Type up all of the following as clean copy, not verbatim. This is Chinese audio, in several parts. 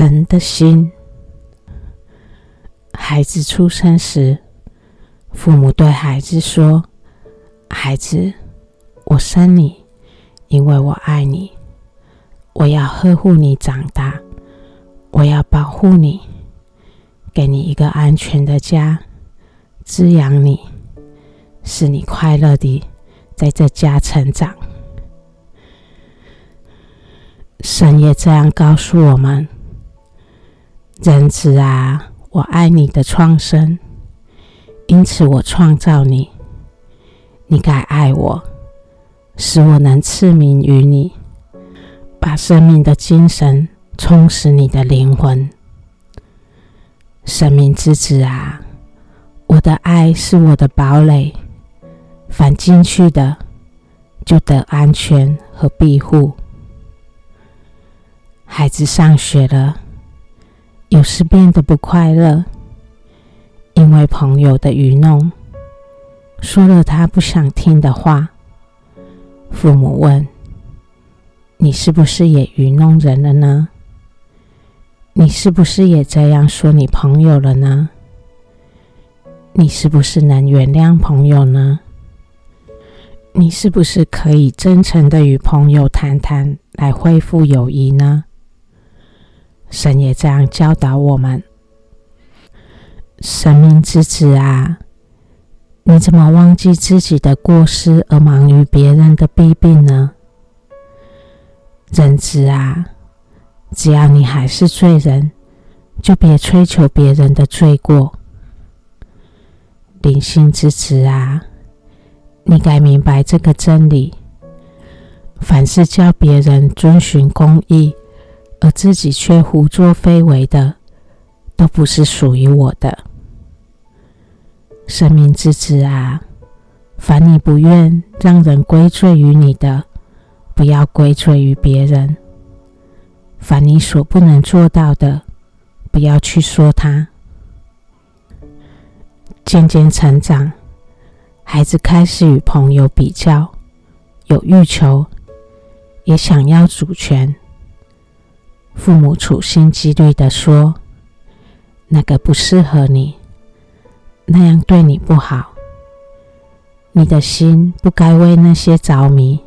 神的心。孩子出生时，父母对孩子说：“孩子，我生你，因为我爱你，我要呵护你长大，我要保护你，给你一个安全的家，滋养你，使你快乐地在这家成长。”神也这样告诉我们：“人子啊，我爱你的创生，因此我创造你，你该爱我，使我能赐名于你，把生命的精神充实你的灵魂。生命之子啊，我的爱是我的堡垒，凡进去的就得安全和庇护。”孩子上学了，有时变得不快乐，因为朋友的愚弄，说了他不想听的话。父母问：“你是不是也愚弄人了呢？你是不是也这样说你朋友了呢？你是不是能原谅朋友呢？你是不是可以真诚的与朋友谈谈，来恢复友谊呢？”神也这样教导我们：“生命之子啊，你怎么忘记自己的过失而忙于别人的弊病呢？人子啊，只要你还是罪人，就别追求别人的罪过。灵性之子啊，你该明白这个真理，凡是叫别人遵循公义，而自己却胡作非为的，都不是属于我的。生命之子啊，凡你不愿让人归罪于你的，不要归罪于别人；凡你所不能做到的，不要去说他。”渐渐成长，孩子开始与朋友比较，有欲求，也想要主权。父母处心积虑地说：“那个不适合你，那样对你不好，你的心不该为那些着迷，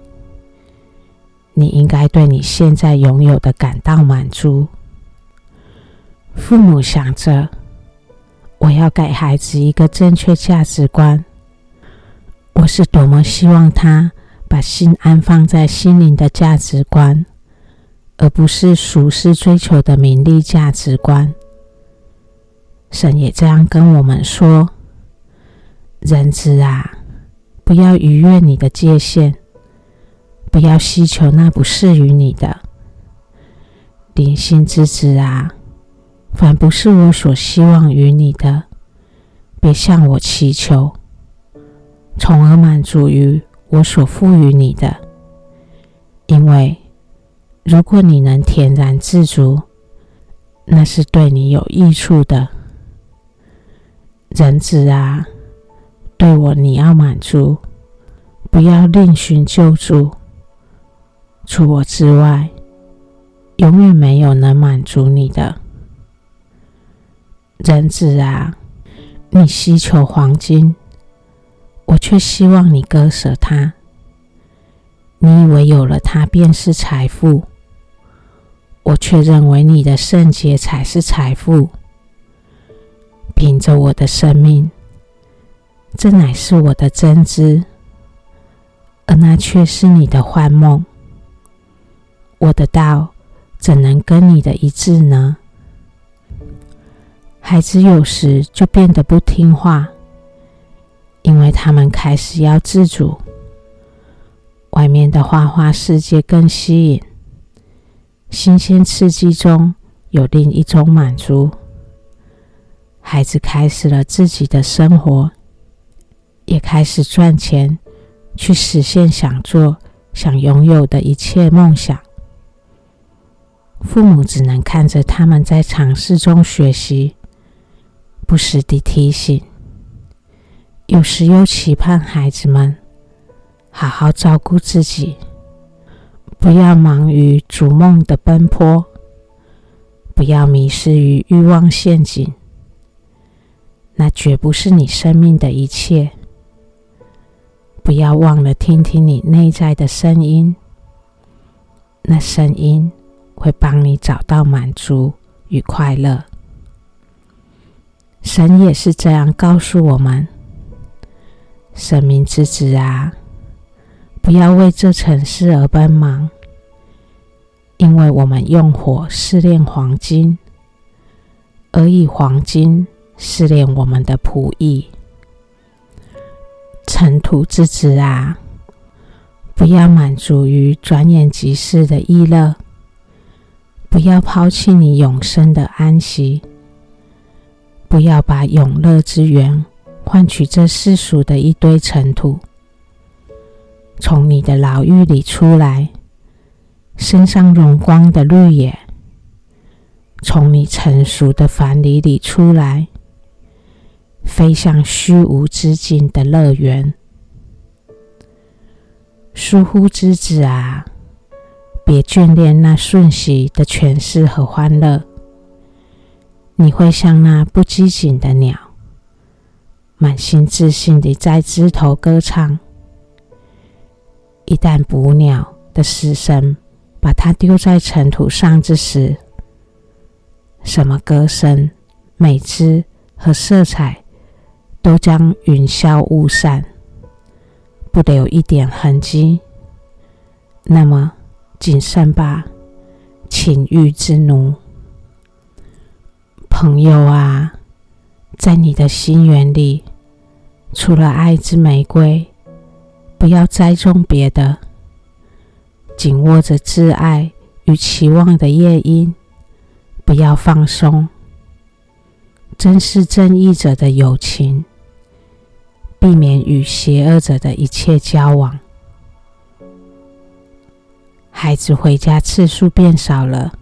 你应该对你现在拥有的感到满足。”父母想着：“我要给孩子一个正确价值观，我是多么希望他把心安放在心灵的价值观，而不是俗世追求的名利价值观。”神也这样跟我们说：“人子啊，不要逾越你的界限，不要希求那不适于你的。灵性之子啊，凡不是我所希望于你的，别向我祈求，从而满足于我所赋予你的。因为如果你能恬然自足，那是对你有益处的。人子啊，对我你要满足，不要另寻救助。除我之外，永远没有能满足你的。人子啊，你希求黄金，我却希望你割舍它。你以为有了它便是财富，我却认为你的圣洁才是财富。凭着我的生命，这乃是我的真知，而那却是你的幻梦。我的道怎能跟你的一致呢？”孩子有时就变得不听话，因为他们开始要自主，外面的花花世界更吸引，新鲜刺激中有另一种满足。孩子开始了自己的生活，也开始赚钱，去实现想做、想拥有的一切梦想。父母只能看着他们在尝试中学习，不时地提醒，有时又期盼孩子们好好照顾自己，不要忙于逐梦的奔波，不要迷失于欲望陷阱，那绝不是你生命的一切。不要忘了听听你内在的声音，那声音会帮你找到满足与快乐。神也是这样告诉我们，生命之子啊，不要为这尘世而奔忙，因为我们用火试炼黄金，而以黄金试炼我们的仆役。尘土之子啊，不要满足于转眼即逝的逸乐，不要抛弃你永生的安息，不要把永乐之源换取这世俗的一堆尘土。从你的牢狱里出来，身上荣光的绿野；从你成熟的樊篱里出来，飞向虚无之境的乐园。疏忽之子啊，别眷恋那瞬息的权势和欢乐，你会像那不机警的鸟，满心自信地在枝头歌唱。一旦捕鸟的死神把它丢在尘土上之时，什么歌声、美姿和色彩都将云消雾散，不留一点痕迹。那么谨慎吧，情欲之奴。朋友啊，在你的心园里，除了爱之玫瑰，不要栽种别的。紧握着挚爱与期望的夜莺，不要放松。珍视正义者的友情，避免与邪恶者的一切交往。孩子回家次数变少了，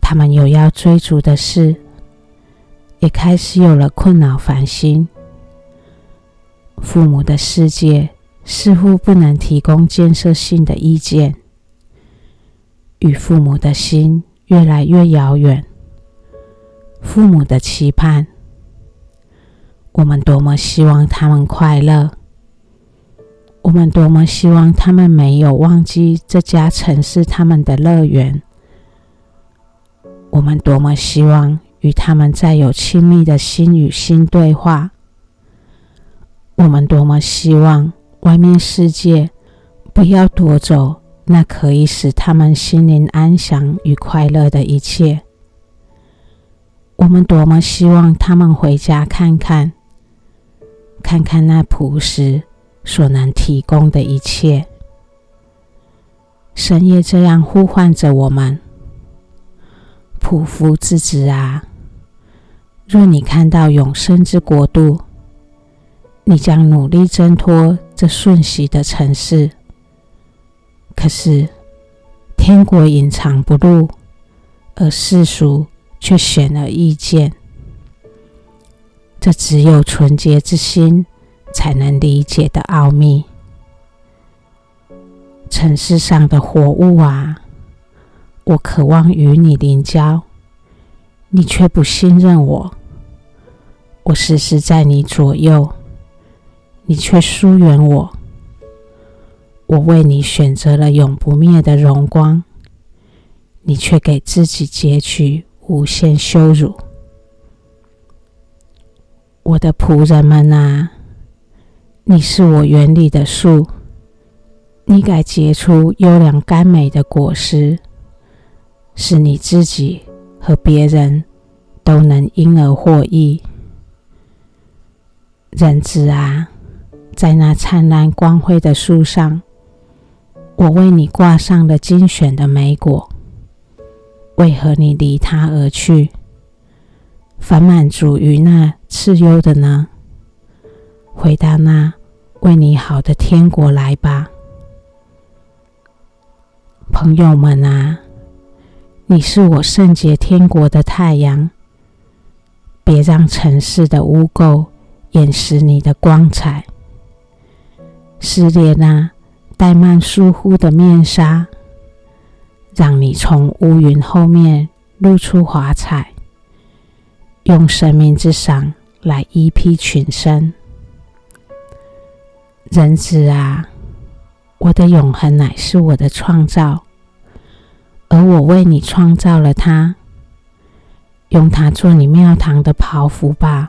他们有要追逐的事，也开始有了困扰烦心。父母的世界似乎不能提供建设性的意见，与父母的心越来越遥远。父母的期盼，我们多么希望他们快乐，我们多么希望他们没有忘记这家曾是他们的乐园，我们多么希望与他们再有亲密的心与心对话，我们多么希望外面世界不要夺走那可以使他们心灵安详与快乐的一切。我们多么希望他们回家看看那朴实所能提供的一切。神也这样呼唤着我们，仆夫之子啊，若你看到永生之国度，你将努力挣脱这瞬息的尘世。可是天国隐藏不露，而世俗却显而易见。这只有纯洁之心才能理解的奥秘。尘世上的活物啊，我渴望与你邻交，你却不信任我；我时时在你左右，你却疏远我。我为你选择了永不灭的荣光，你却给自己截取无限羞辱。我的仆人们啊，你是我园里的树，你该结出优良甘美的果实，使你自己和别人都能因而获益。人子啊，在那灿烂光辉的树上，我为你挂上了精选的美果，为何你离他而去，反满足于那次优的呢？回到那为你好的天国来吧。朋友们啊，你是我圣洁天国的太阳，别让尘世的污垢掩饰你的光彩。撕裂那怠慢疏忽的面纱，让你从乌云后面露出华彩，用生命之赏来依庇群生。人子啊，我的永恒乃是我的创造，而我为你创造了它，用它做你庙堂的袍服吧。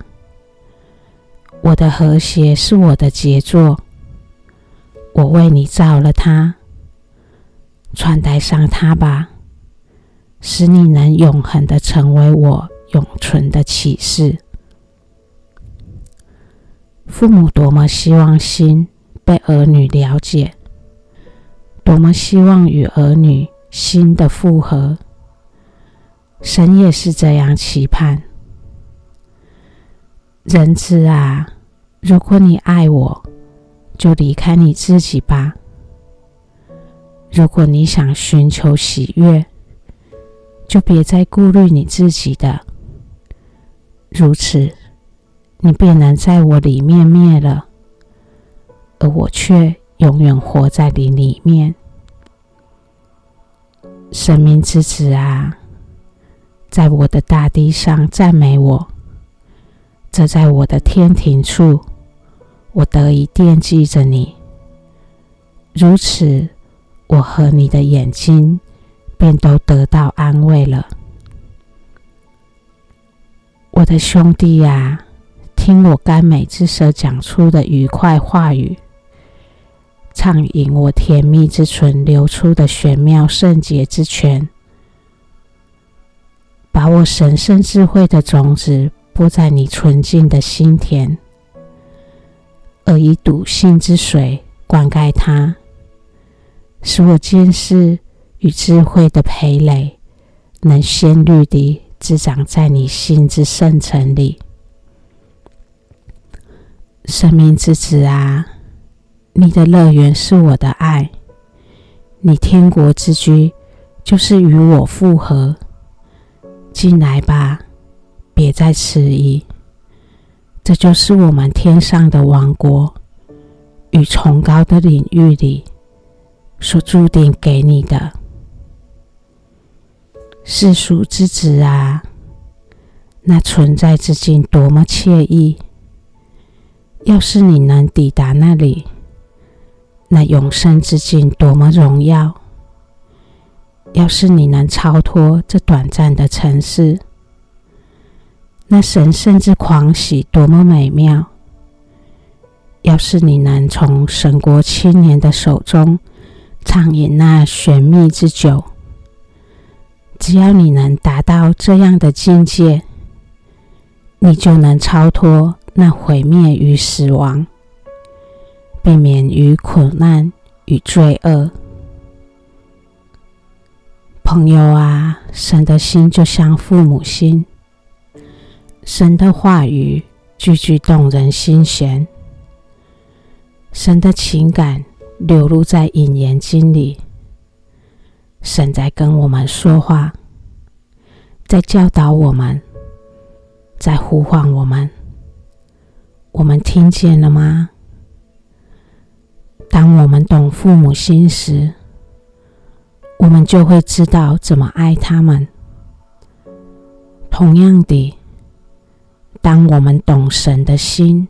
我的和谐是我的杰作，我为你造了它，穿戴上它吧，使你能永恒的成为我永存的启示。父母多么希望心被儿女了解，多么希望与儿女心的复合，神也是这样期盼。人子啊，如果你爱我，就离开你自己吧。如果你想寻求喜悦，就别再顾虑你自己的。如此，你便能在我里面灭了，而我却永远活在你里面。生命之子啊，在我的大地上赞美我，这在我的天庭处，我得以惦记着你。如此，我和你的眼睛便都得到安慰了。我的兄弟啊，听我甘美之舌讲出的愉快话语，畅饮我甜蜜之唇流出的玄妙圣洁之泉，把我神圣智慧的种子播在你纯净的心田，而以笃信之水灌溉它，使我见识与智慧的培蕾能鲜绿地滋长在你心之圣城里。生命之子啊，你的乐园是我的爱，你天国之居就是与我复合。进来吧，别再迟疑，这就是我们天上的王国与崇高的领域里所注定给你的。世俗之子啊，那存在之境多么惬意，要是你能抵达那里，那永生之境多么荣耀。要是你能超脱这短暂的尘世，那神圣之狂喜多么美妙！要是你能从神国青年的手中畅饮那玄秘之酒，只要你能达到这样的境界，你就能超脱那毁灭与死亡，避免于苦难与罪恶。朋友啊，神的心就像父母心，神的话语句句动人心弦，神的情感流露在引言经里，神在跟我们说话，在教导我们，在呼唤我们。我们听见了吗？当我们懂父母心时，我们就会知道怎么爱他们。同样地，当我们懂神的心，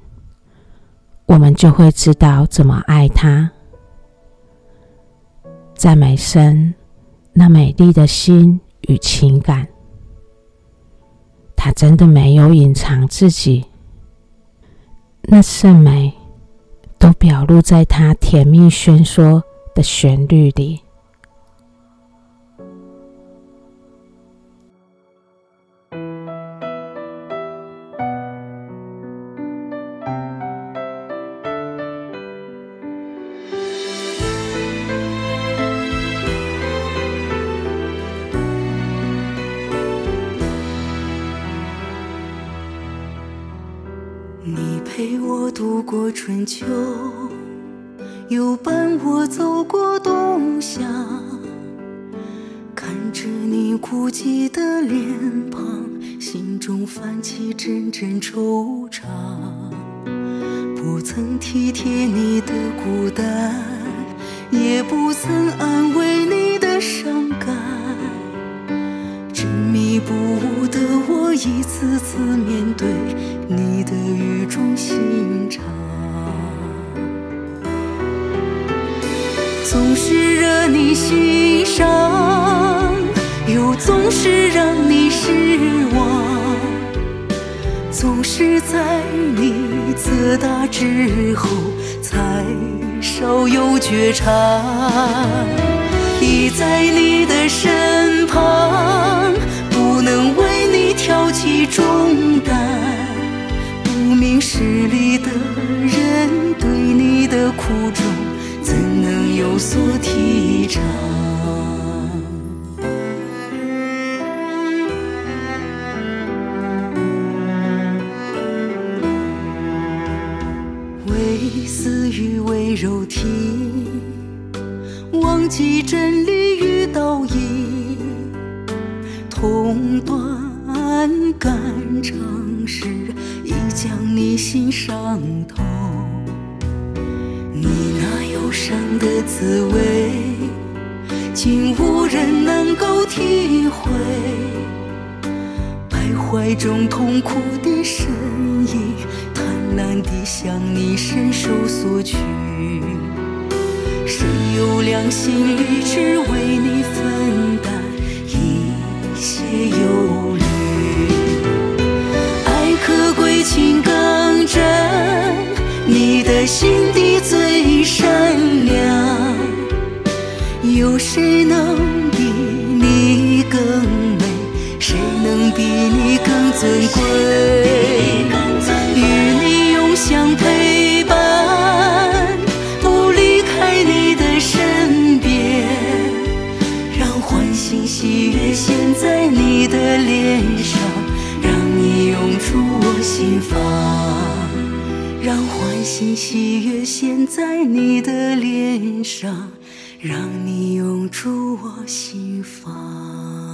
我们就会知道怎么爱他。赞美神那美丽的心与情感，他真的没有隐藏自己，那圣美都表露在他甜蜜宣说的旋律里。陪我度过春秋，又伴我走过冬夏，看着你孤寂的脸庞，心中泛起阵阵惆怅。不曾体贴你的孤单，也不曾安慰你的伤感，执迷一次次面对你的语重心长，总是惹你心伤，又总是让你失望，总是在你自大之后才稍有觉察。倚在你的身旁，不能为你挑起重担，不明事理的人对你的苦衷怎能有所体察。为私欲，为肉体，忘记真理与道义，同断肝肠时已将你心伤透。你那忧伤的滋味，竟无人能够体会，徘徊中痛苦的身影，贪婪地向你伸手索取。谁有良心理智为你分担一些忧虑？爱可贵，情更真，你的心底最善良，有谁能比你更美？谁能比你更尊贵？与你永相陪伴，不离开你的身边，让欢欣喜悦现在你的脸上，让你涌出我心房，让欢欣喜悦现在你的脸上，让你涌出我心房。